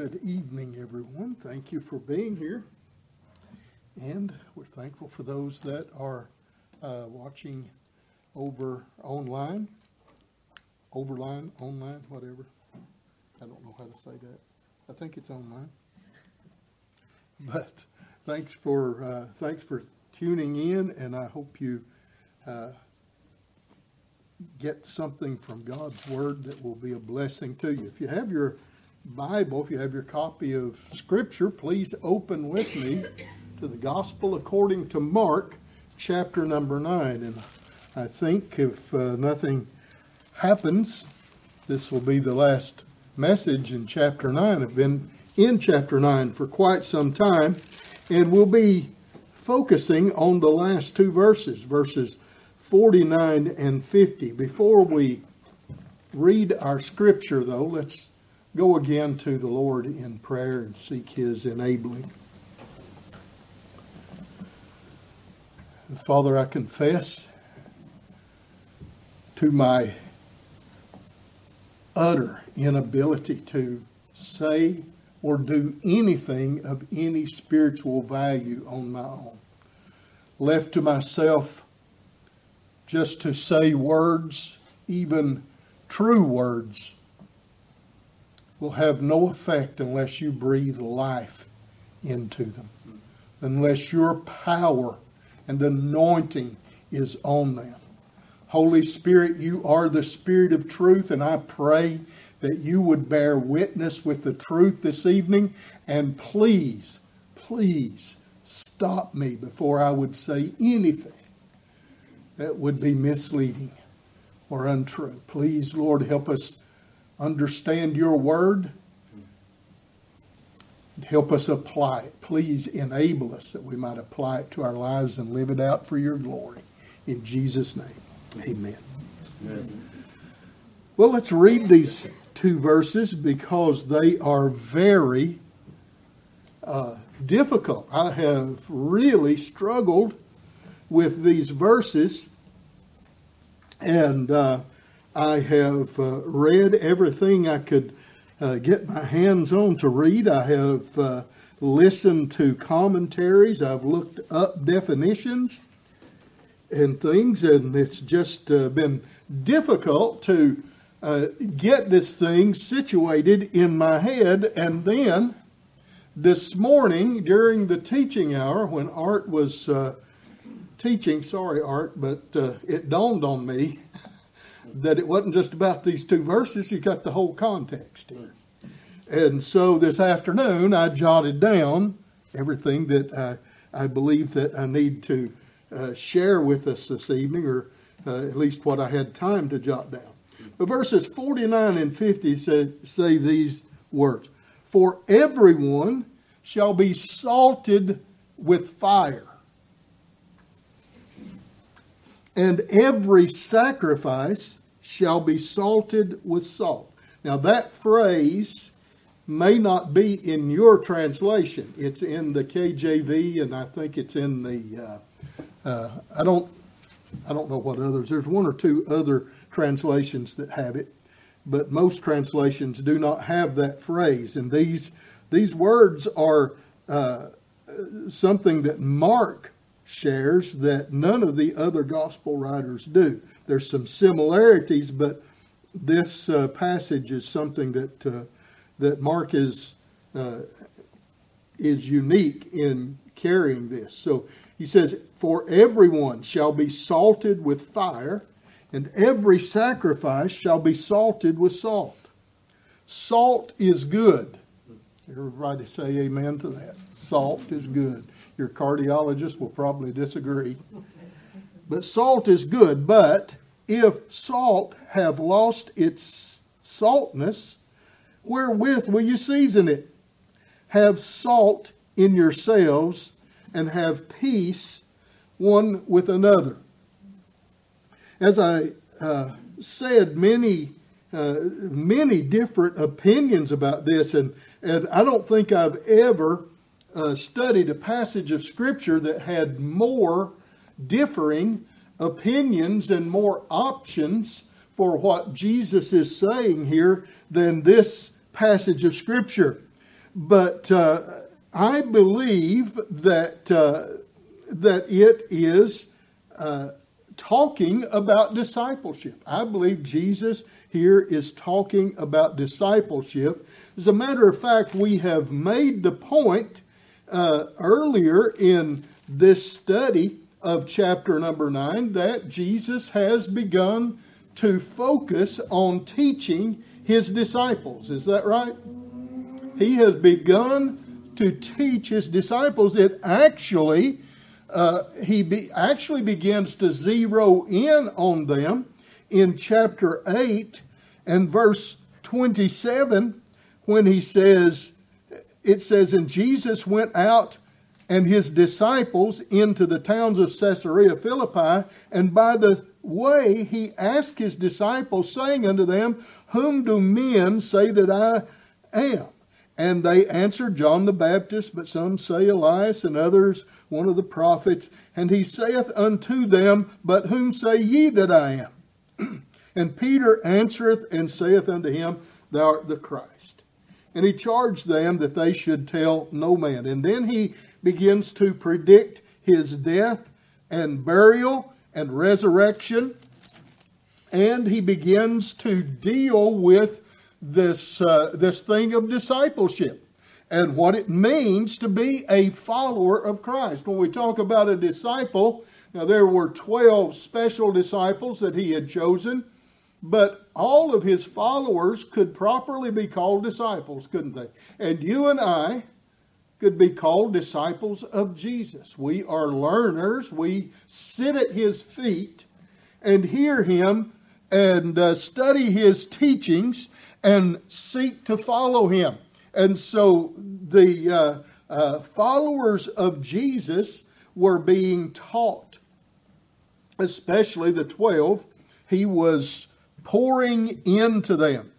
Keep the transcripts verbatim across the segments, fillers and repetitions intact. Good evening, everyone. Thank you for being here. And we're thankful for those that are uh, watching over online, overline, online, whatever. I don't know how to say that. I think it's online. But thanks for uh, thanks for tuning in, and I hope you uh, get something from God's Word that will be a blessing to you. If you have your Bible, if you have your copy of Scripture, please open with me to the Gospel according to Mark, chapter number nine. And I think if uh, nothing happens, this will be the last message in chapter nine. I've been in chapter nine for quite some time, and we'll be focusing on the last two verses, verses forty-nine and fifty. Before we read our Scripture, though, let's go again to the Lord in prayer and seek His enabling. Father, I confess to my utter inability to say or do anything of any spiritual value on my own. Left to myself just to say words, even true words, will have no effect unless you breathe life into them, unless your power and anointing is on them. Holy Spirit, you are the Spirit of truth, and I pray that you would bear witness with the truth this evening, and please, please stop me before I would say anything that would be misleading or untrue. Please, Lord, help us understand your word and help us apply it. Please enable us that we might apply it to our lives and live it out for your glory. In Jesus' name, amen. Amen. Well, let's read these two verses because they are very uh, difficult. I have really struggled with these verses, and uh, I have uh, read everything I could uh, get my hands on to read. I have uh, listened to commentaries. I've looked up definitions and things, and it's just uh, been difficult to uh, get this thing situated in my head. And then this morning during the teaching hour when Art was uh, teaching, sorry, Art, but uh, it dawned on me that it wasn't just about these two verses. You got the whole context here. And so this afternoon I jotted down everything that I, I believe that I need to uh, share with us this evening, or uh, at least what I had time to jot down. But verses forty-nine and fifty say, say these words: "For everyone shall be salted with fire, and every sacrifice shall be salted with salt." Now that phrase may not be in your translation. It's in the K J V, and I think it's in the uh, uh, I don't I don't know what others. There's one or two other translations that have it, but most translations do not have that phrase. And these these words are uh, something that Mark shares that none of the other gospel writers do. There's some similarities, but this uh, passage is something that uh, that Mark is uh, is unique in carrying this. So he says, "For everyone shall be salted with fire, and every sacrifice shall be salted with salt." Salt is good. Everybody say amen to that. Salt is good. Your cardiologist will probably disagree. But salt is good, but if salt have lost its saltness, wherewith will you season it? Have salt in yourselves, and have peace one with another. As I uh, said, many uh, many different opinions about this, and, and I don't think I've ever Uh, studied a passage of Scripture that had more differing opinions and more options for what Jesus is saying here than this passage of Scripture. But uh, I believe that uh, that it is uh, talking about discipleship. I believe Jesus here is talking about discipleship. As a matter of fact, we have made the point uh, earlier in this study of chapter number nine that Jesus has begun to focus on teaching his disciples. Is that right? He has begun to teach his disciples. It actually, uh, he be, actually begins to zero in on them in chapter eight and verse twenty-seven, when he says, it says, "And Jesus went out and his disciples into the towns of Caesarea Philippi, and by the way he asked his disciples, saying unto them, Whom do men say that I am? And they answered, John the Baptist, but some say Elias, and others one of the prophets. And he saith unto them, But whom say ye that I am? And Peter answereth and saith unto him, Thou art the Christ. And he charged them that they should tell no man." And then he begins to predict his death and burial and resurrection. And he begins to deal with this uh, this thing of discipleship and what it means to be a follower of Christ. When we talk about a disciple, now there were twelve special disciples that he had chosen, but all of his followers could properly be called disciples, couldn't they? And you and I could be called disciples of Jesus. We are learners. We sit at his feet and hear him and uh, study his teachings and seek to follow him. And so the uh, uh, followers of Jesus were being taught, especially the twelve. He was pouring into them.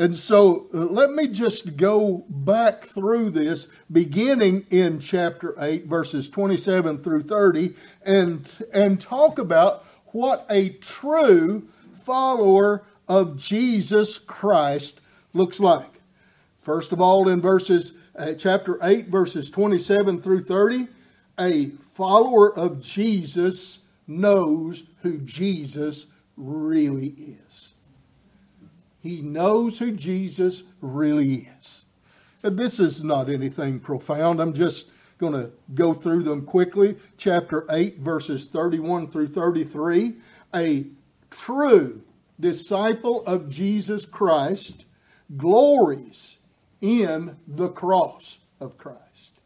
And so uh, let me just go back through this, beginning in chapter eight, verses twenty-seven through thirty, and, and talk about what a true follower of Jesus Christ looks like. First of all, in verses uh, chapter eight, verses twenty-seven through thirty, a follower of Jesus knows who Jesus really is. He knows who Jesus really is. And this is not anything profound. I'm just going to go through them quickly. Chapter eight, verses thirty-one through thirty-three. A true disciple of Jesus Christ glories in the cross of Christ.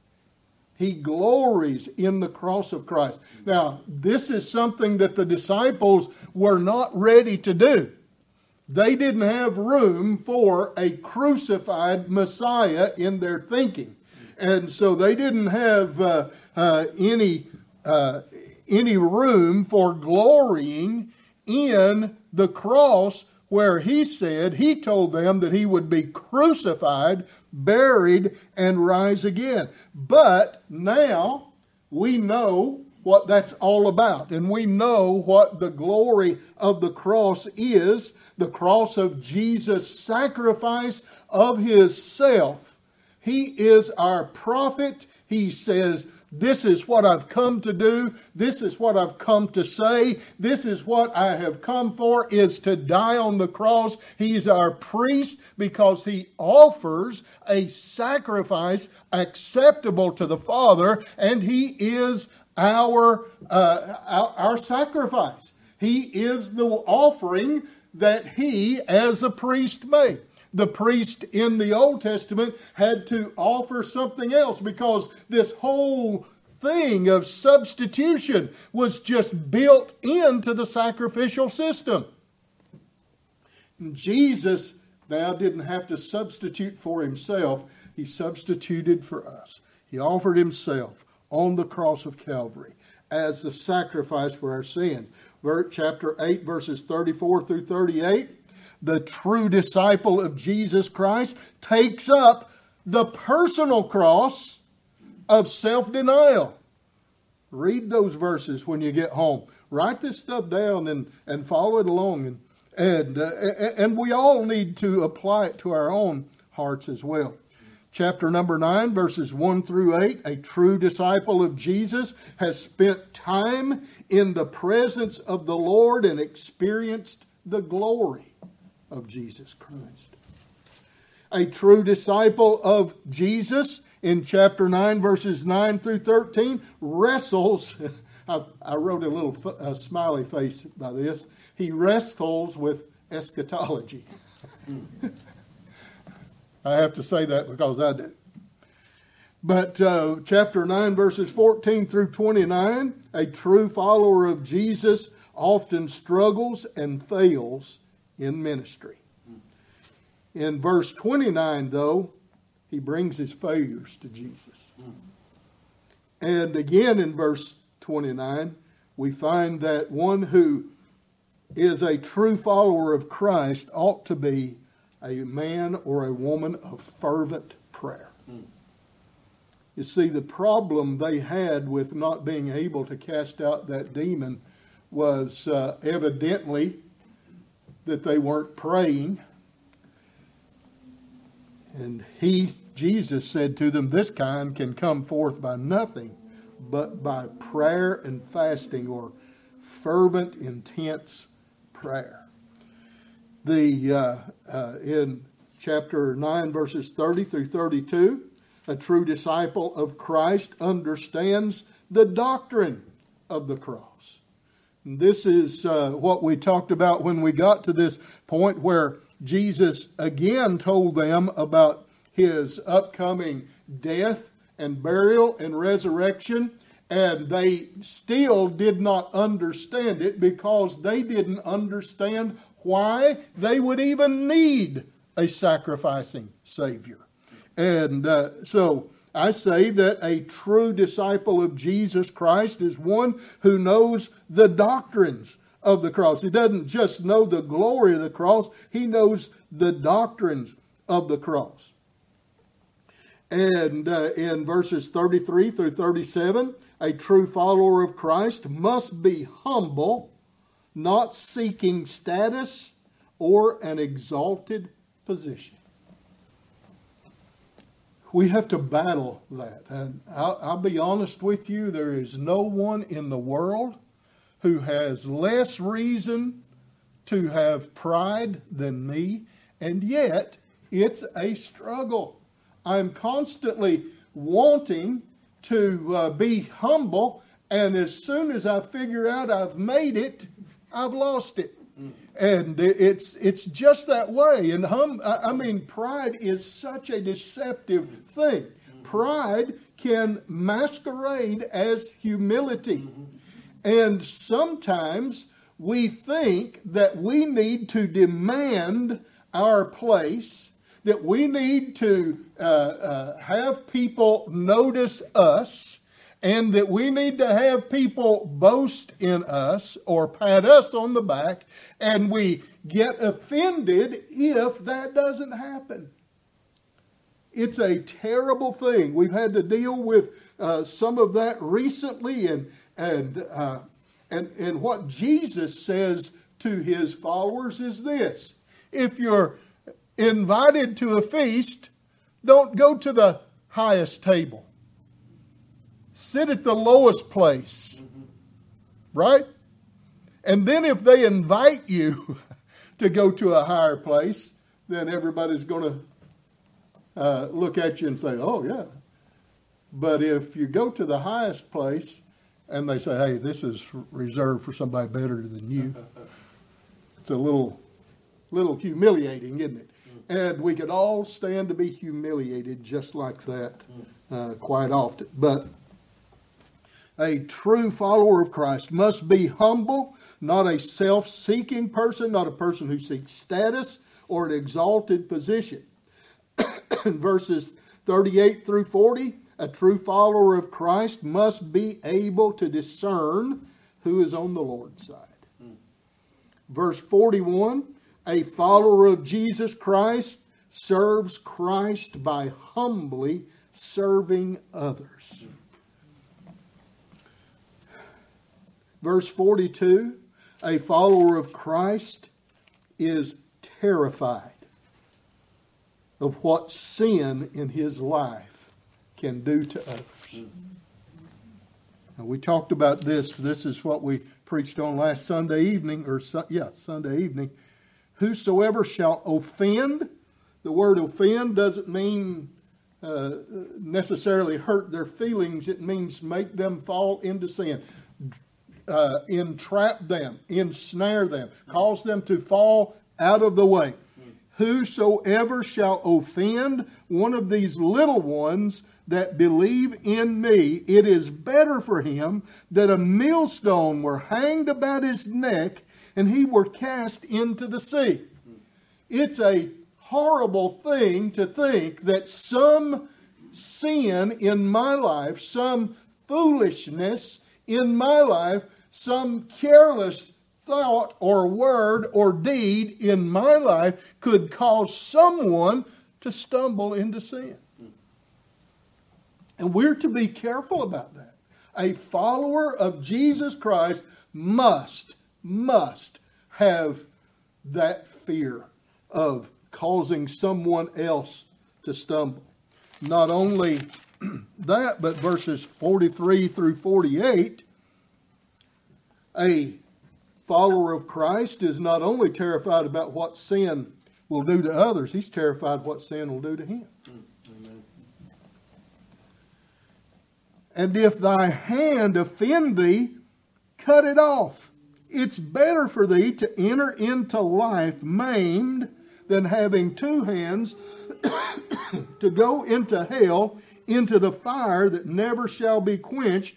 He glories in the cross of Christ. Now, this is something that the disciples were not ready to do. They didn't have room for a crucified Messiah in their thinking. And so they didn't have uh, uh, any, uh, any room for glorying in the cross, where he said, he told them that he would be crucified, buried, and rise again. But now we know what that's all about, and we know what the glory of the cross is, the cross of Jesus' sacrifice of his self. He is our prophet. He says, "This is what I've come to do. This is what I've come to say. This is what I have come for, is to die on the cross." He's our priest because he offers a sacrifice acceptable to the Father, and he is our uh, our, our sacrifice. He is the offering that he, as a priest, made. The priest in the Old Testament had to offer something else because this whole thing of substitution was just built into the sacrificial system. And Jesus now didn't have to substitute for himself. He substituted for us. He offered himself on the cross of Calvary as the sacrifice for our sin. Chapter eight, verses thirty-four through thirty-eight. The true disciple of Jesus Christ takes up the personal cross of self-denial. Read those verses when you get home. Write this stuff down and, and follow it along. And, and, uh, and we all need to apply it to our own hearts as well. Chapter number nine, verses one through eight, a true disciple of Jesus has spent time in the presence of the Lord and experienced the glory of Jesus Christ. A true disciple of Jesus in chapter nine, verses nine through thirteen, wrestles. I, I wrote a little f- a smiley face by this. He wrestles with eschatology. I have to say that because I do. But uh, chapter nine, verses fourteen through twenty-nine, a true follower of Jesus often struggles and fails in ministry. In verse twenty-nine, though, he brings his failures to Jesus. And again in verse twenty-nine, we find that one who is a true follower of Christ ought to be a man or a woman of fervent prayer. Mm. You see, the problem they had with not being able to cast out that demon was uh, evidently that they weren't praying. And he, Jesus said to them, this kind can come forth by nothing but by prayer and fasting, or fervent, intense prayer. The uh, uh, in chapter nine, verses thirty through thirty-two, a true disciple of Christ understands the doctrine of the cross. And this is uh, what we talked about when we got to this point where Jesus again told them about his upcoming death and burial and resurrection, and they still did not understand it because they didn't understand why they would even need a sacrificing Savior. And uh, so I say that a true disciple of Jesus Christ is one who knows the doctrines of the cross. He doesn't just know the glory of the cross. He knows the doctrines of the cross. And uh, in verses thirty-three through thirty-seven, a true follower of Christ must be humble, not seeking status or an exalted position. We have to battle that. And I'll, I'll be honest with you, there is no one in the world who has less reason to have pride than me. And yet, it's a struggle. I'm constantly wanting to uh, be humble. And as soon as I figure out I've made it, I've lost it. And it's it's just that way. And hum, I mean, pride is such a deceptive thing. Pride can masquerade as humility. And sometimes we think that we need to demand our place, that we need to uh, uh, have people notice us, and that we need to have people boast in us or pat us on the back, and we get offended if that doesn't happen. It's a terrible thing. We've had to deal with uh, some of that recently, and and uh, and and what Jesus says to his followers is this: if you're invited to a feast, don't go to the highest table. Sit at the lowest place, right? And then if they invite you to go to a higher place, then everybody's going to uh, look at you and say, oh, yeah. But if you go to the highest place and they say, hey, this is reserved for somebody better than you, it's a little, little humiliating, isn't it? And we could all stand to be humiliated just like that uh, quite often. But a true follower of Christ must be humble, not a self-seeking person, not a person who seeks status or an exalted position. In verses thirty-eight through forty, a true follower of Christ must be able to discern who is on the Lord's side. Mm. Verse forty-one, a follower of Jesus Christ serves Christ by humbly serving others. Mm. Verse forty-two, a follower of Christ is terrified of what sin in his life can do to others. Now, we talked about this. This is what we preached on last Sunday evening, or yeah, Sunday evening. Whosoever shall offend, the word offend doesn't mean uh, necessarily hurt their feelings. It means make them fall into sin, uh, entrap them, ensnare them, cause them to fall out of the way. Whosoever shall offend one of these little ones that believe in me, it is better for him that a millstone were hanged about his neck and he were cast into the sea. It's a horrible thing to think that some sin in my life, some foolishness in my life, some careless thought or word or deed in my life could cause someone to stumble into sin. And we're to be careful about that. A follower of Jesus Christ must, must have that fear of causing someone else to stumble. Not only that, but verses forty-three through forty-eight, a follower of Christ is not only terrified about what sin will do to others, he's terrified what sin will do to him. Amen. And if thy hand offend thee, cut it off. It's better for thee to enter into life maimed than having two hands to go into hell, into the fire that never shall be quenched,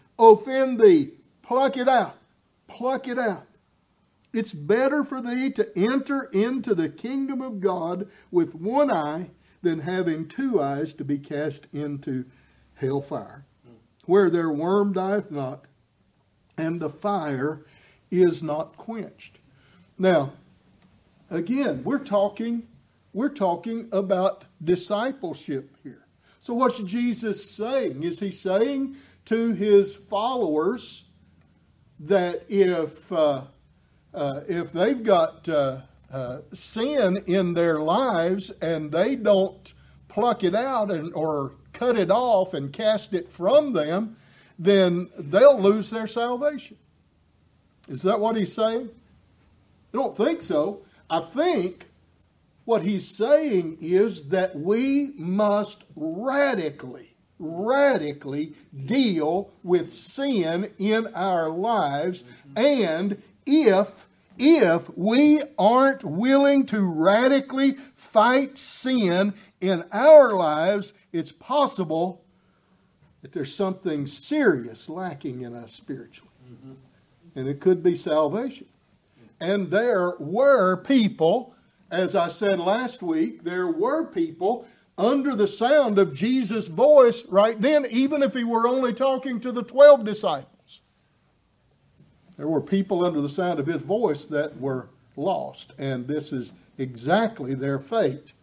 offend thee, pluck it out. Pluck it out. It's better for thee to enter into the kingdom of God with one eye than having two eyes to be cast into hellfire, where their worm dieth not, and the fire is not quenched. Now, again, we're talking, we're talking about discipleship here. So what's Jesus saying? Is he saying to his followers that if uh, uh, if they've got uh, uh, sin in their lives and they don't pluck it out and or cut it off and cast it from them, then they'll lose their salvation? Is that what he's saying? I don't think so. I think what he's saying is that we must radically radically deal with sin in our lives. And if if we aren't willing to radically fight sin in our lives, it's possible that there's something serious lacking in us spiritually. Mm-hmm. And it could be salvation. And there were people, as I said last week, there were people under the sound of Jesus' voice right then, even if he were only talking to the twelve disciples. There were people under the sound of his voice that were lost, and this is exactly their fate,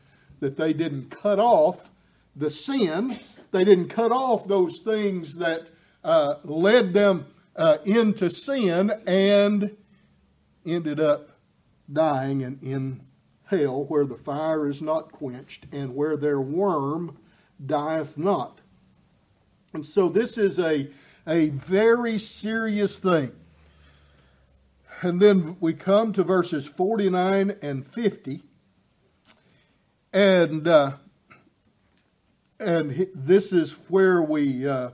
that they didn't cut off the sin. They didn't cut off those things that uh, led them uh, into sin and ended up dying and in hell, where the fire is not quenched and where their worm dieth not. And so this is a, a very serious thing. And then we come to verses forty-nine and fifty. And uh, and this is where we uh,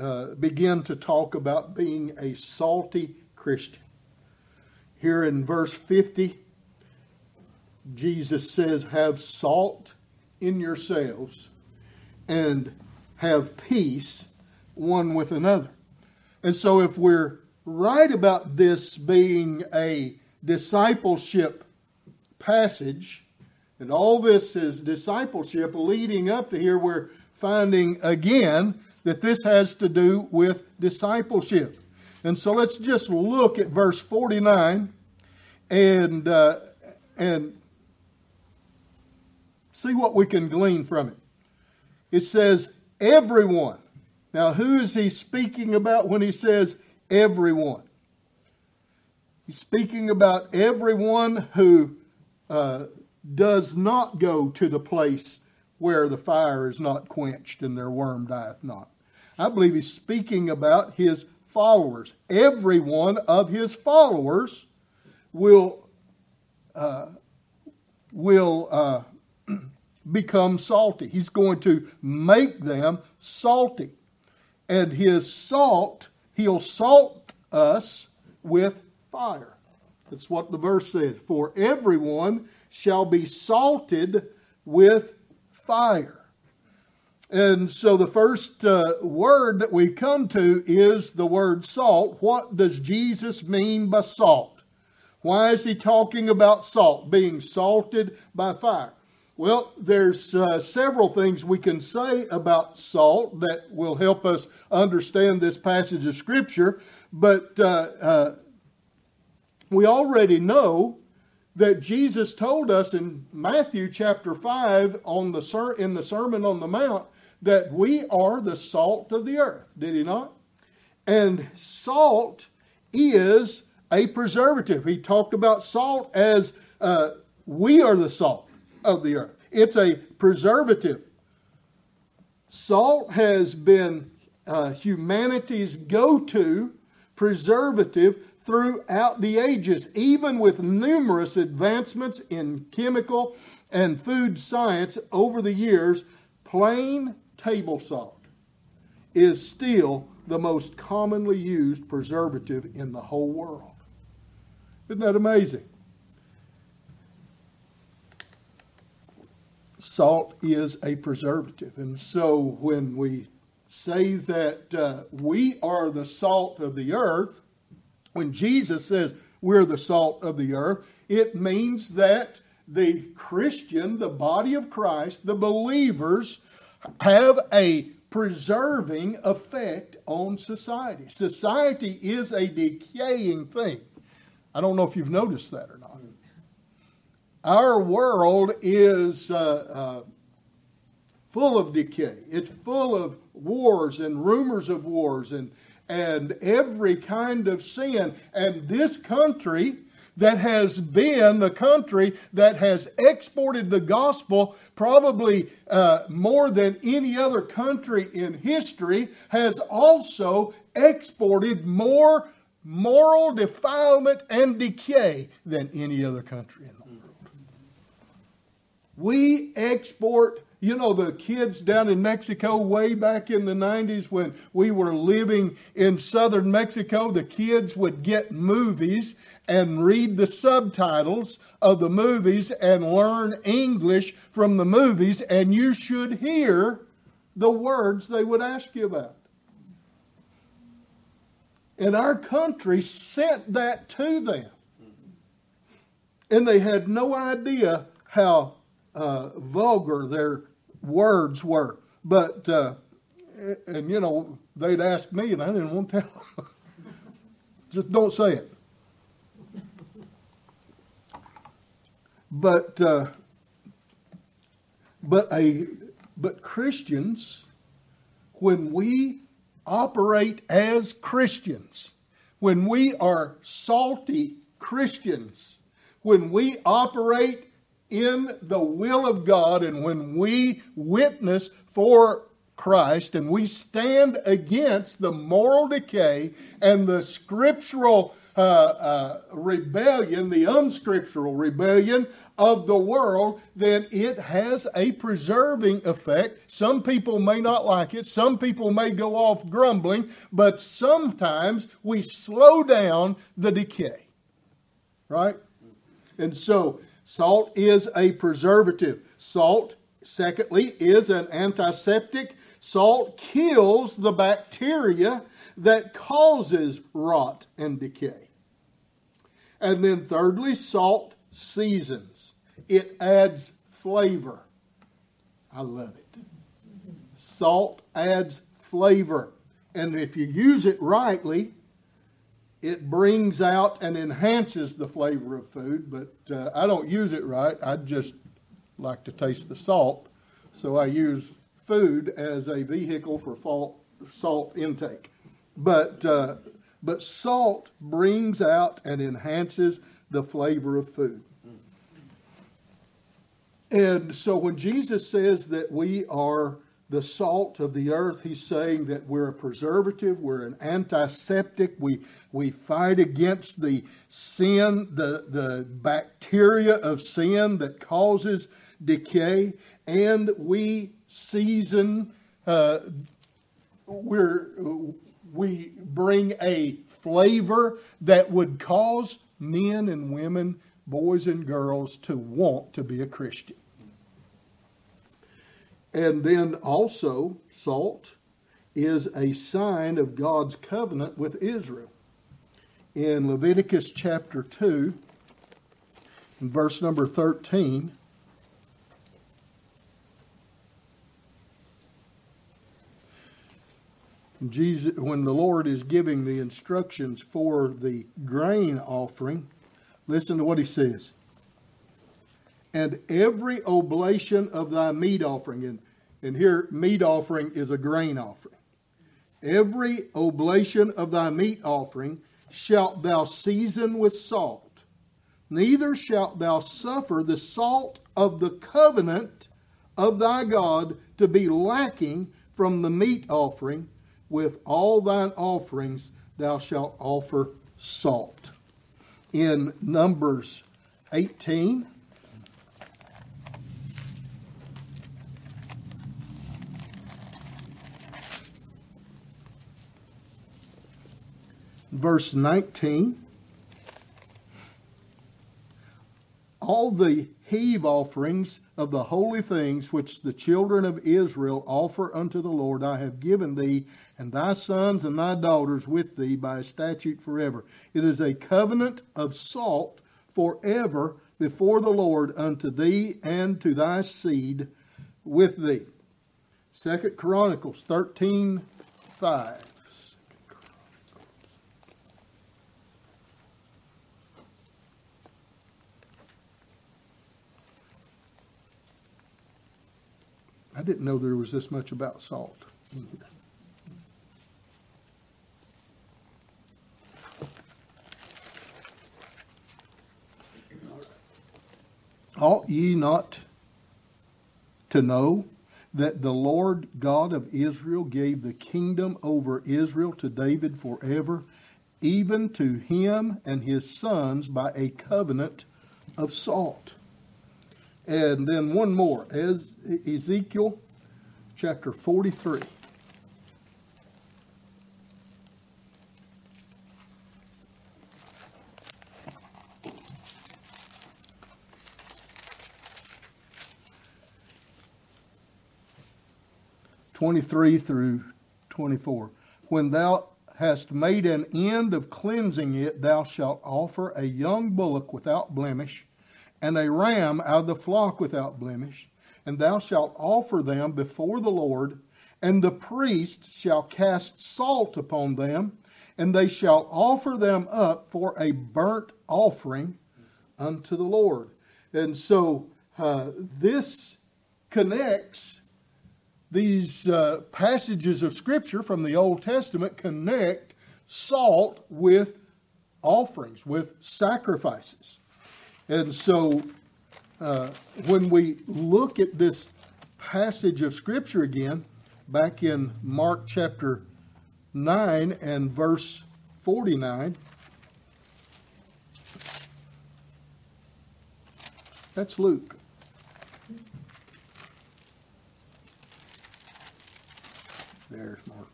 uh, begin to talk about being a salty Christian. Here in verse fifty, Jesus says, have salt in yourselves and have peace one with another. And so if we're right about this being a discipleship passage, And all this is discipleship leading up to here. We're finding again that this has to do with discipleship. And so let's just look at verse forty-nine and uh, and see what we can glean from it. It says, everyone. Now, who is he speaking about when he says everyone? He's speaking about everyone who uh, does not go to the place where the fire is not quenched and their worm dieth not. I believe he's speaking about his followers. Every one of his followers will uh, will uh, become salty. He's going to make them salty. And his salt, he'll salt us with fire. That's what the verse says. For everyone shall be salted with fire. And so the first uh, word that we come to is the word salt. What does Jesus mean by salt? Why is he talking about salt, being salted by fire? Well, there's uh, several things we can say about salt that will help us understand this passage of Scripture. But uh, uh, we already know that Jesus told us in Matthew chapter five on the ser- in the Sermon on the Mount that we are the salt of the earth, did he not? And salt is a preservative. He talked about salt as uh, we are the salt of the earth. It's a preservative. Salt has been uh, humanity's go-to preservative throughout the ages, even with numerous advancements in chemical and food science over the years. Plain table salt is still the most commonly used preservative in the whole world. Isn't that amazing? Salt is a preservative. And so when we say that uh, we are the salt of the earth, when Jesus says we're the salt of the earth, it means that the Christian, the body of Christ, the believers have a preserving effect on society. Society is a decaying thing. I don't know if you've noticed that or not. Our world is uh, uh, full of decay. It's full of wars and rumors of wars and, and every kind of sin. And this country that has been the country that has exported the gospel probably uh, more than any other country in history has also exported more moral defilement and decay than any other country in the world. We export, you know, the kids down in Mexico way back in the nineties when we were living in southern Mexico, the kids would get movies and read the subtitles of the movies and learn English from the movies, and you should hear the words they would ask you about. And our country sent that to them. And they had no idea how Uh, vulgar their words were, but uh, and you know they'd ask me, and I didn't want to tell them. Just don't say it. But uh, but a but Christians, when we operate as Christians, when we are salty Christians, when we operate in the will of God, and when we witness for Christ and we stand against the moral decay and the scriptural uh, uh, rebellion, the unscriptural rebellion of the world, then it has a preserving effect. Some people may not like it. Some people may go off grumbling, but sometimes we slow down the decay, right? And so salt is a preservative. Salt, secondly, is an antiseptic. Salt kills the bacteria that causes rot and decay. And then thirdly, salt seasons. It adds flavor. I love it. Salt adds flavor. And if you use it rightly, it brings out and enhances the flavor of food. But uh, I don't use it right. I just like to taste the salt. So I use food as a vehicle for salt intake. But uh, but salt brings out and enhances the flavor of food. And so when Jesus says that we are the salt of the earth, he's saying that we're a preservative, we're an antiseptic, we we fight against the sin, the, the bacteria of sin that causes decay, and we season, uh, we're, we bring a flavor that would cause men and women, boys and girls, to want to be a Christian. And then also, salt is a sign of God's covenant with Israel. In Leviticus chapter two, in verse number thirteen, Jesus, when the Lord is giving the instructions for the grain offering, listen to what he says. And every oblation of thy meat offering, and, and here meat offering is a grain offering. Every oblation of thy meat offering shalt thou season with salt. Neither shalt thou suffer the salt of the covenant of thy God to be lacking from the meat offering. With all thine offerings thou shalt offer salt. In Numbers eighteen, verse nineteen, all the heave offerings of the holy things which the children of Israel offer unto the Lord I have given thee, and thy sons and thy daughters with thee by a statute forever. It is a covenant of salt forever before the Lord unto thee and to thy seed with thee. Second Chronicles thirteen five. I didn't know there was this much about salt in here. Ought ye not to know that the Lord God of Israel gave the kingdom over Israel to David forever, even to him and his sons by a covenant of salt? And then one more, as Ezekiel chapter forty-three. twenty-three through twenty-four. When thou hast made an end of cleansing it, thou shalt offer a young bullock without blemish, and a ram out of the flock without blemish, and thou shalt offer them before the Lord, and the priest shall cast salt upon them, and they shall offer them up for a burnt offering unto the Lord. And so uh, this connects, these uh, passages of Scripture from the Old Testament connect salt with offerings, with sacrifices. And so uh, when we look at this passage of Scripture again, back in Mark chapter nine and verse forty-nine, that's Luke. There's Mark.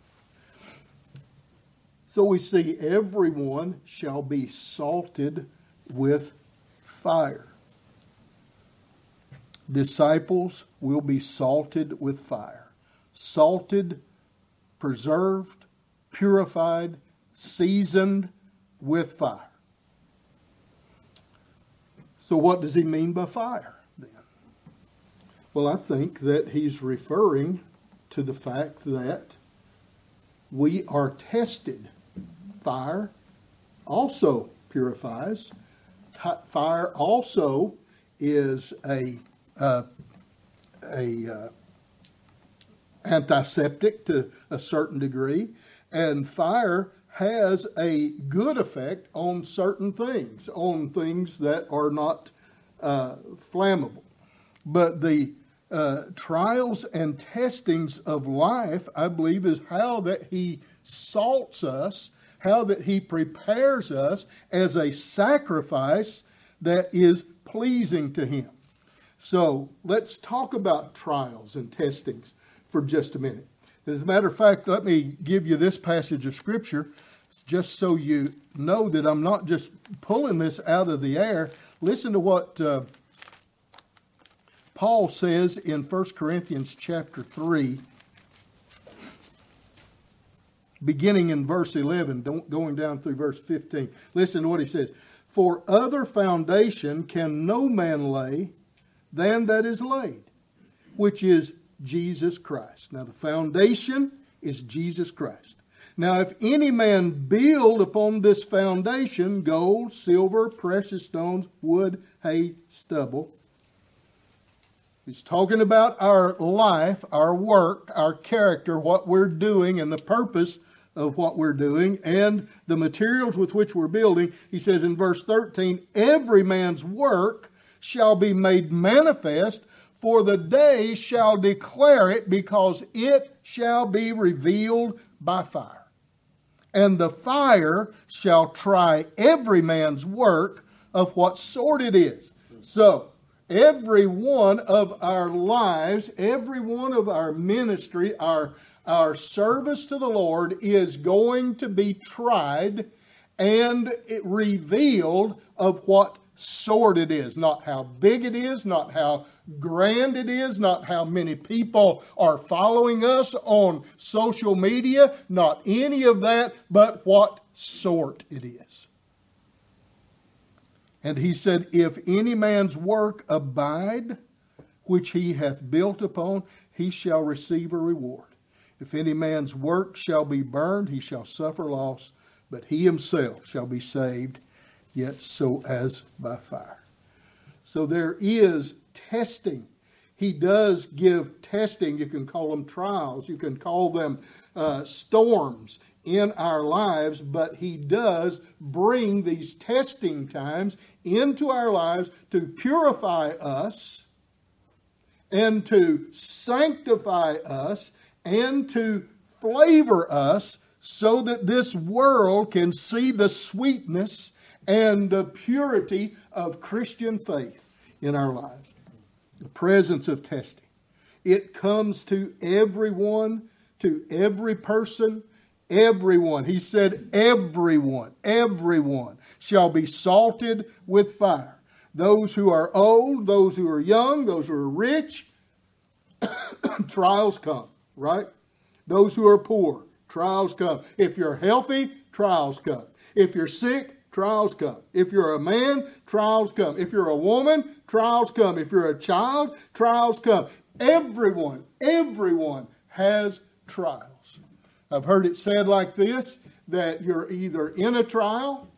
So we see everyone shall be salted with fire. Disciples will be salted with fire. Salted, preserved, purified, seasoned with fire. So what does he mean by fire then? Well, I think that he's referring to the fact that we are tested. Fire also purifies. Fire also is a uh, a uh, antiseptic to a certain degree, and fire has a good effect on certain things, on things that are not uh, flammable. But the uh, trials and testings of life, I believe, is how that he salts us, how that he prepares us as a sacrifice that is pleasing to him. So let's talk about trials and testings for just a minute. As a matter of fact, let me give you this passage of Scripture just so you know that I'm not just pulling this out of the air. Listen to what uh, Paul says in First Corinthians chapter three, beginning in verse eleven, don't, going down through verse fifteen. Listen to what he says. For other foundation can no man lay than that is laid, which is Jesus Christ. Now the foundation is Jesus Christ. Now if any man build upon this foundation, gold, silver, precious stones, wood, hay, stubble. He's talking about our life, our work, our character, what we're doing and the purpose of what we're doing and the materials with which we're building. He says in verse thirteen, every man's work shall be made manifest, for the day shall declare it, because it shall be revealed by fire. And the fire shall try every man's work of what sort it is. So, every one of our lives, every one of our ministry, our, our service to the Lord is going to be tried and revealed of what sort it is, not how big it is, not how grand it is, not how many people are following us on social media, not any of that, but what sort it is. And he said, if any man's work abide, which he hath built upon, he shall receive a reward. If any man's work shall be burned, he shall suffer loss, but he himself shall be saved, yet so as by fire. So there is testing. He does give testing. You can call them trials. You can call them uh, storms in our lives. But he does bring these testing times into our lives to purify us and to sanctify us and to flavor us so that this world can see the sweetness and the purity of Christian faith in our lives. The presence of testing. It comes to everyone, to every person, everyone. He said, everyone, everyone shall be salted with fire. Those who are old, those who are young, those who are rich, trials come, right? Those who are poor, trials come. If you're healthy, trials come. If you're sick, trials come. If you're a man, trials come. If you're a woman, trials come. If you're a child, trials come. Everyone, everyone has trials. I've heard it said like this, that you're either in a trial,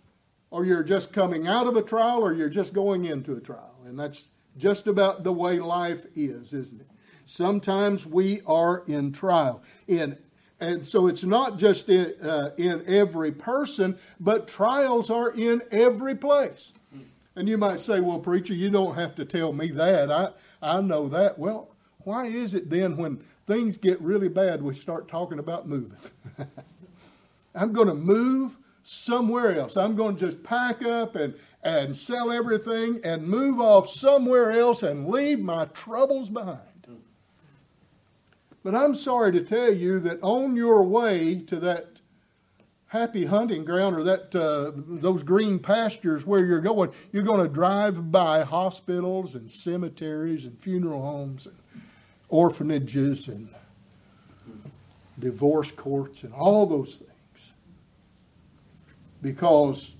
or you're just coming out of a trial, or you're just going into a trial. And that's just about the way life is, isn't it? Sometimes we are in trial, in And so it's not just in, uh, in every person, but trials are in every place. And you might say, well, preacher, you don't have to tell me that. I, I know that. Well, why is it then when things get really bad, we start talking about moving? I'm going to move somewhere else. I'm going to just pack up and, and sell everything and move off somewhere else and leave my troubles behind. But I'm sorry to tell you that on your way to that happy hunting ground or that uh, those green pastures where you're going, you're going to drive by hospitals and cemeteries and funeral homes and orphanages and divorce courts and all those things. Because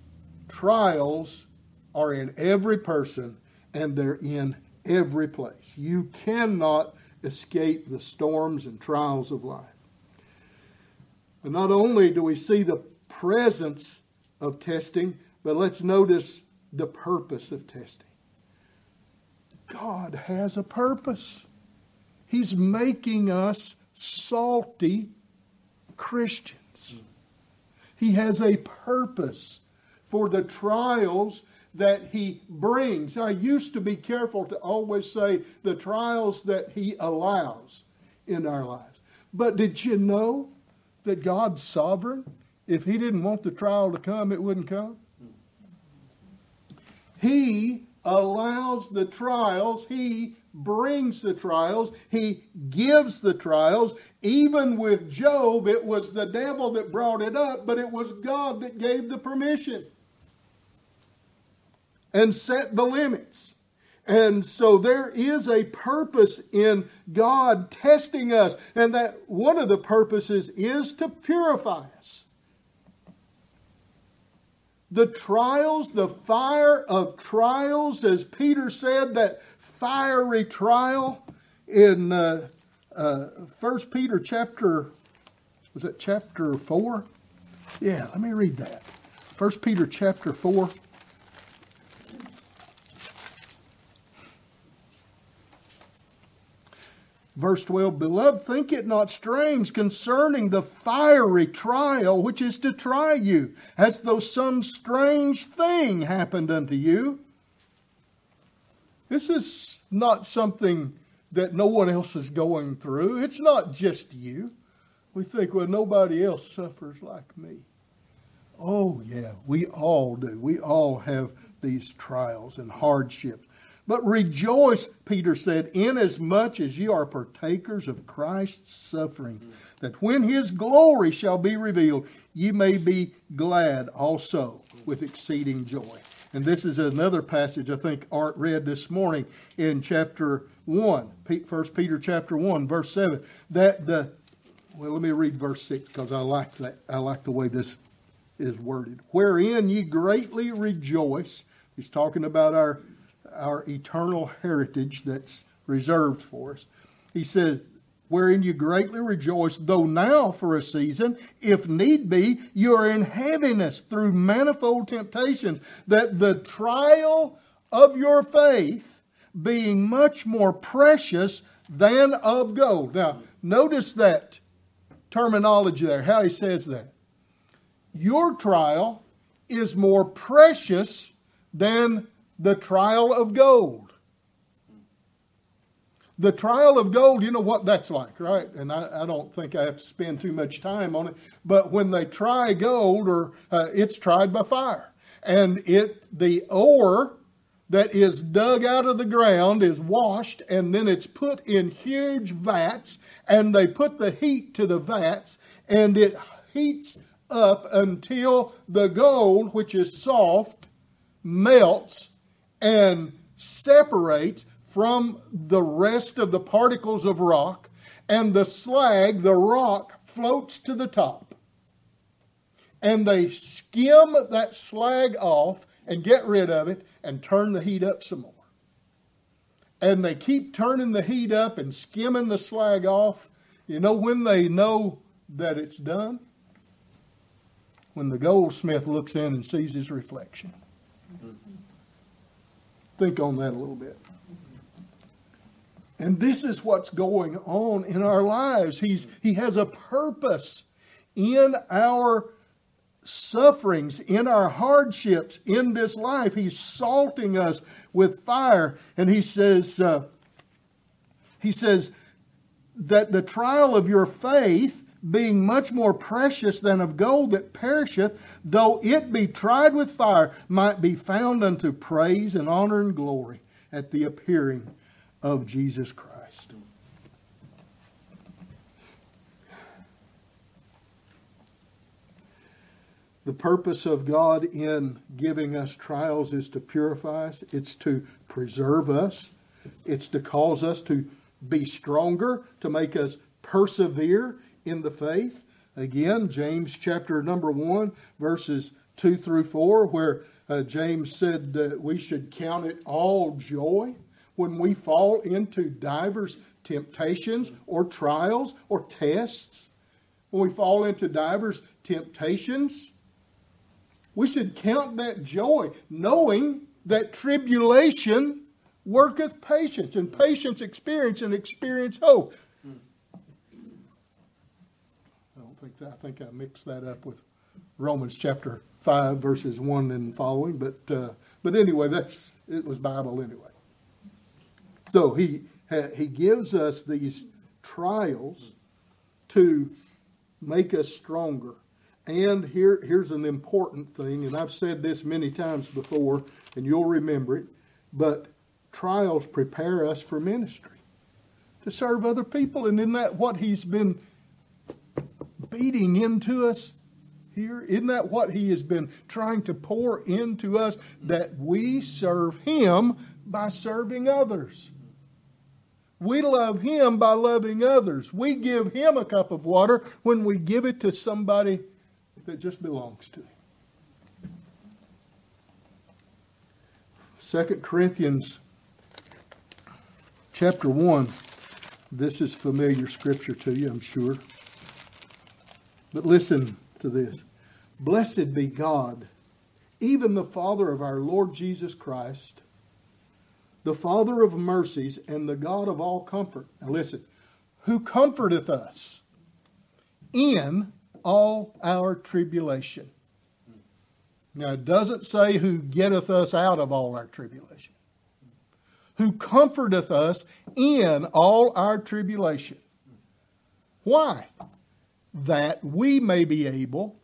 trials are in every person and they're in every place. You cannot escape the storms and trials of life. And not only do we see the presence of testing, but let's notice the purpose of testing. God has a purpose. He's making us salty Christians. He has a purpose for the trials that He brings. I used to be careful to always say the trials that He allows in our lives. But did you know that God's sovereign? If He didn't want the trial to come, it wouldn't come. He allows the trials. He brings the trials. He gives the trials. Even with Job, it was the devil that brought it up, but it was God that gave the permission and set the limits. And so there is a purpose in God testing us. And that one of the purposes is to purify us. The trials, the fire of trials, as Peter said, that fiery trial in uh, uh, First Peter chapter, was that chapter four? Yeah, let me read that. First Peter chapter four. Verse twelve, Beloved, think it not strange concerning the fiery trial which is to try you, as though some strange thing happened unto you. This is not something that no one else is going through. It's not just you. We think, well, nobody else suffers like me. Oh, yeah, we all do. We all have these trials and hardships. But rejoice, Peter said, inasmuch as you are partakers of Christ's suffering, that when His glory shall be revealed, you may be glad also with exceeding joy. And this is another passage I think Art read this morning in chapter one, First Peter chapter one, verse seven. That the, well, let me read verse six because I like that. I like the way this is worded. Wherein ye greatly rejoice. He's talking about our our eternal heritage that's reserved for us. He said, wherein you greatly rejoice, though now for a season, if need be, you are in heaviness through manifold temptations, that the trial of your faith being much more precious than of gold. Now, notice that terminology there, how he says that. Your trial is more precious than the trial of gold. The trial of gold, you know what that's like, right? And I, I don't think I have to spend too much time on it. But when they try gold, or uh, it's tried by fire. And it the ore that is dug out of the ground is washed, and then it's put in huge vats. And they put the heat to the vats, and it heats up until the gold, which is soft, melts and separates from the rest of the particles of rock, and the slag, the rock, floats to the top. And they skim that slag off and get rid of it and turn the heat up some more. And they keep turning the heat up and skimming the slag off. You know when they know that it's done? When the goldsmith looks in and sees his reflection. Think on that a little bit. And this is what's going on in our lives. He's, he has a purpose in our sufferings, in our hardships, in this life. He's salting us with fire. And he says, uh, he says that the trial of your faith, being much more precious than of gold that perisheth, though it be tried with fire, might be found unto praise and honor and glory at the appearing of Jesus Christ. The purpose of God in giving us trials is to purify us. It's to preserve us. It's to cause us to be stronger, to make us persevere in the faith. Again, James chapter number one, verses two through four, where uh, James said that we should count it all joy when we fall into divers temptations or trials or tests, when we fall into divers temptations, we should count that joy, knowing that tribulation worketh patience, and patience experience, and experience hope. I don't think that, I think I mixed that up with Romans chapter five, verses one and following. But uh, but anyway, that's it was Bible anyway. So he he gives us these trials to make us stronger. And here here's an important thing, and I've said this many times before, and you'll remember it, but trials prepare us for ministry, to serve other people. And isn't that what he's been beating into us here? Isn't that what he has been trying to pour into us? That we serve him by serving others. We love him by loving others. We give him a cup of water when we give it to somebody that just belongs to him. Second Corinthians chapter one. This is familiar scripture to you, I'm sure. But listen to this. Blessed be God, even the Father of our Lord Jesus Christ, the Father of mercies and the God of all comfort. Now listen, who comforteth us in all our tribulation. Now it doesn't say who getteth us out of all our tribulation. Who comforteth us in all our tribulation. Why? That we may be able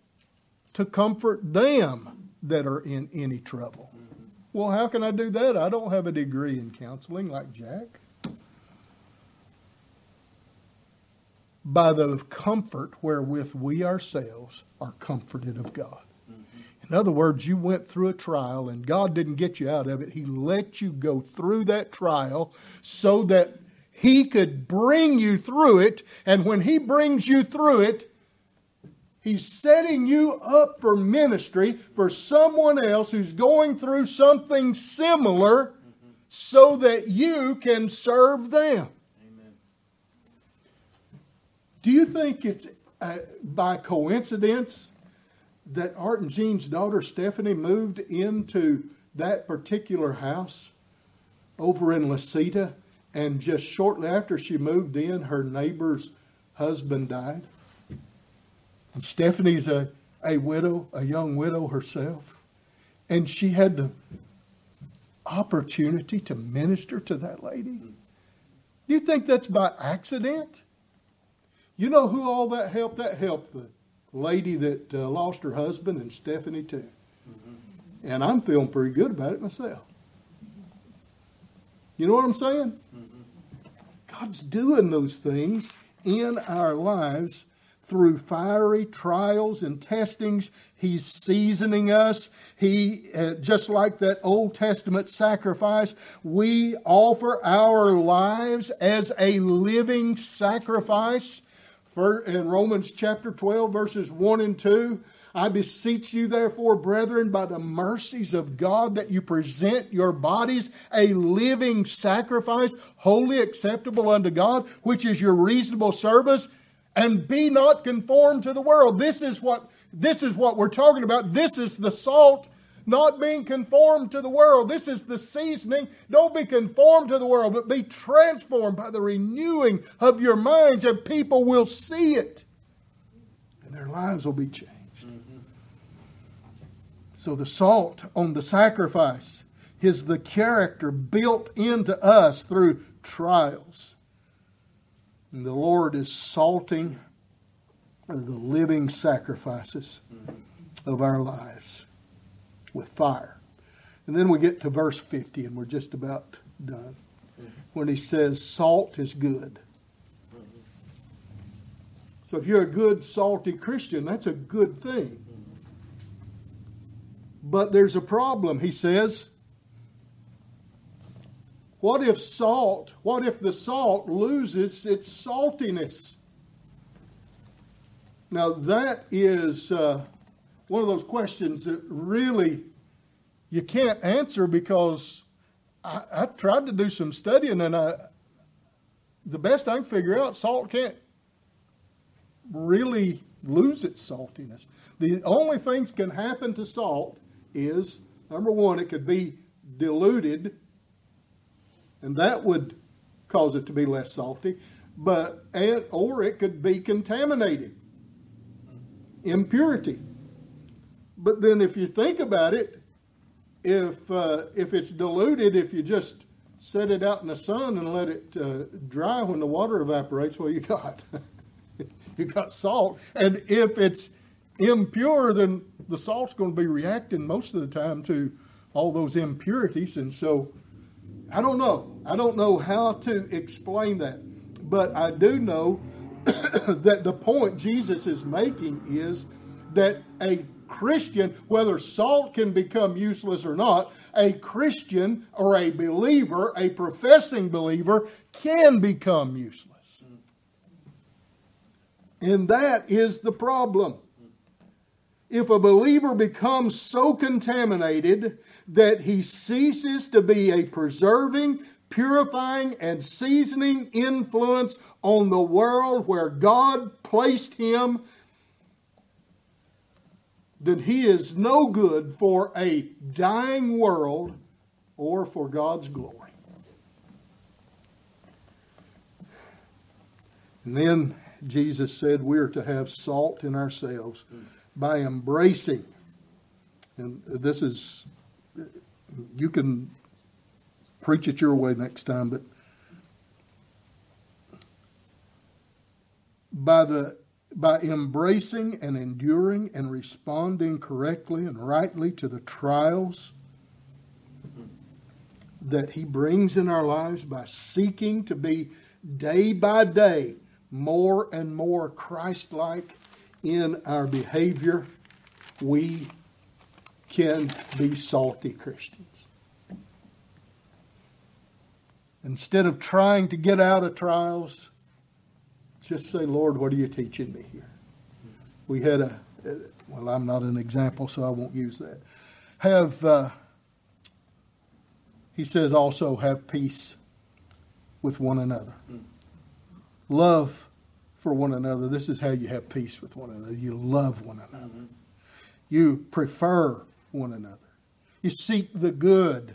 to comfort them that are in any trouble. Well, how can I do that? I don't have a degree in counseling like Jack. By the comfort wherewith we ourselves are comforted of God. Mm-hmm. In other words, you went through a trial and God didn't get you out of it. He let you go through that trial so that he could bring you through it. And when he brings you through it, he's setting you up for ministry for someone else who's going through something similar, mm-hmm. so that you can serve them. Amen. Do you think it's uh, by coincidence that Art and Jean's daughter Stephanie moved into that particular house over in Lasita, and just shortly after she moved in, her neighbor's husband died? And Stephanie's a, a widow, a young widow herself. And she had the opportunity to minister to that lady. Do you think that's by accident? You know who all that helped? That helped the lady that uh, lost her husband, and Stephanie too. Mm-hmm. And I'm feeling pretty good about it myself. You know what I'm saying? Mm-hmm. God's doing those things in our lives. Through fiery trials and testings, he's seasoning us. He, uh, just like that Old Testament sacrifice, we offer our lives as a living sacrifice. For, in Romans chapter twelve, verses one and two, I beseech you, therefore, brethren, by the mercies of God, that you present your bodies a living sacrifice, wholly acceptable unto God, which is your reasonable service. And be not conformed to the world. This is what this is what we're talking about. This is the salt, not being conformed to the world. This is the seasoning. Don't be conformed to the world, but be transformed by the renewing of your minds, and people will see it. And their lives will be changed. Mm-hmm. So the salt on the sacrifice is the character built into us through trials. And the Lord is salting the living sacrifices of our lives with fire. And then we get to verse fifty, and we're just about done. When he says, salt is good. So if you're a good, salty Christian, that's a good thing. But there's a problem, he says. What if salt, what if the salt loses its saltiness? Now that is uh, one of those questions that really you can't answer, because I, I tried to do some studying, and I, the best I can figure out, salt can't really lose its saltiness. The only things can happen to salt is, number one, it could be diluted, and that would cause it to be less salty, but and, or it could be contaminated. Impurity. But then if you think about it, if uh, if it's diluted, if you just set it out in the sun and let it uh, dry when the water evaporates, well, you got you got salt. And if it's impure, then the salt's going to be reacting most of the time to all those impurities. And so I don't know. I don't know how to explain that. But I do know that the point Jesus is making is that a Christian, whether salt can become useless or not, a Christian or a believer, a professing believer, can become useless. And that is the problem. If a believer becomes so contaminated that he ceases to be a preserving, purifying, and seasoning influence on the world where God placed him, then he is no good for a dying world or for God's glory. And then Jesus said we are to have salt in ourselves by embracing. And this is, you can preach it your way next time, but by the by embracing and enduring and responding correctly and rightly to the trials that He brings in our lives, by seeking to be day by day more and more Christ-like in our behavior, we can be salty Christians. Instead of trying to get out of trials, just say, Lord, what are you teaching me here? We had a, well, I'm not an example, so I won't use that. Have, uh, he says also, have peace with one another. Love for one another. This is how you have peace with one another. You love one another. Mm-hmm. You prefer one another. You seek the good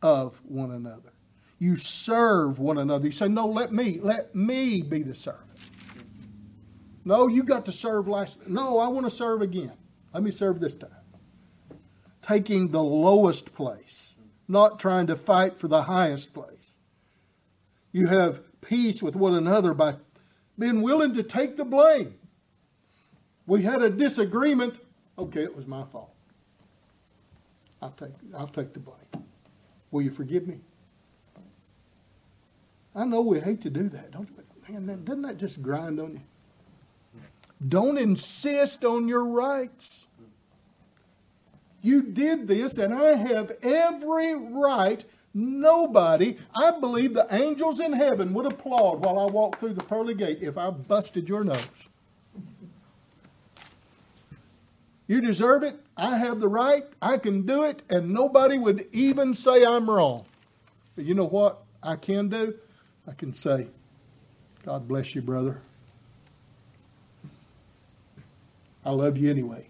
of one another. You serve one another. You say, no, let me, let me be the servant. No, you got to serve last. No, I want to serve again. Let me serve this time. Taking the lowest place, not trying to fight for the highest place. You have peace with one another by being willing to take the blame. We had a disagreement. Okay, it was my fault. I'll take, I'll take the blame. Will you forgive me? I know we hate to do that, don't we? Man, doesn't that just grind on you? Don't insist on your rights. You did this, and I have every right. Nobody, I believe the angels in heaven would applaud while I walked through the pearly gate if I busted your nose. You deserve it. I have the right. I can do it, and nobody would even say I'm wrong. But you know what I can do? I can say, God bless you, brother. I love you anyway.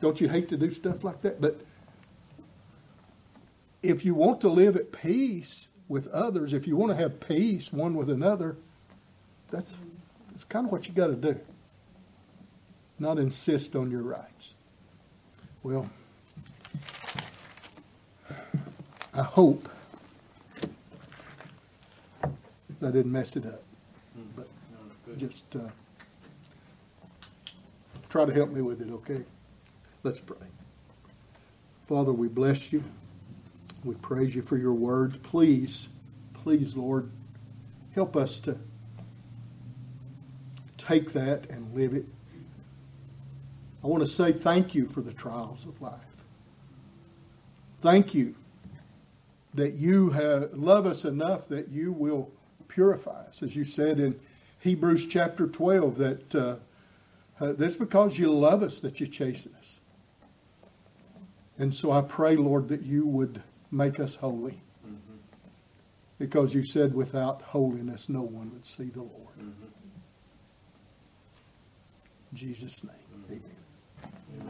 Don't you hate to do stuff like that? But if you want to live at peace with others, if you want to have peace one with another, that's, that's kind of what you got to do. Not insist on your rights. Well, I hope I didn't mess it up, but just uh, try to help me with it, okay? Let's pray. Father, we bless you. We praise you for your word. Please, please, Lord, help us to take that and live it. I want to say thank you for the trials of life. Thank you that you have, love us enough that you will purify us. As you said in Hebrews chapter twelve, that uh, uh, that's because you love us that you chasten us. And so I pray, Lord, that you would make us holy. Mm-hmm. Because you said without holiness no one would see the Lord. Mm-hmm. In Jesus' name, mm-hmm. Amen. Amen.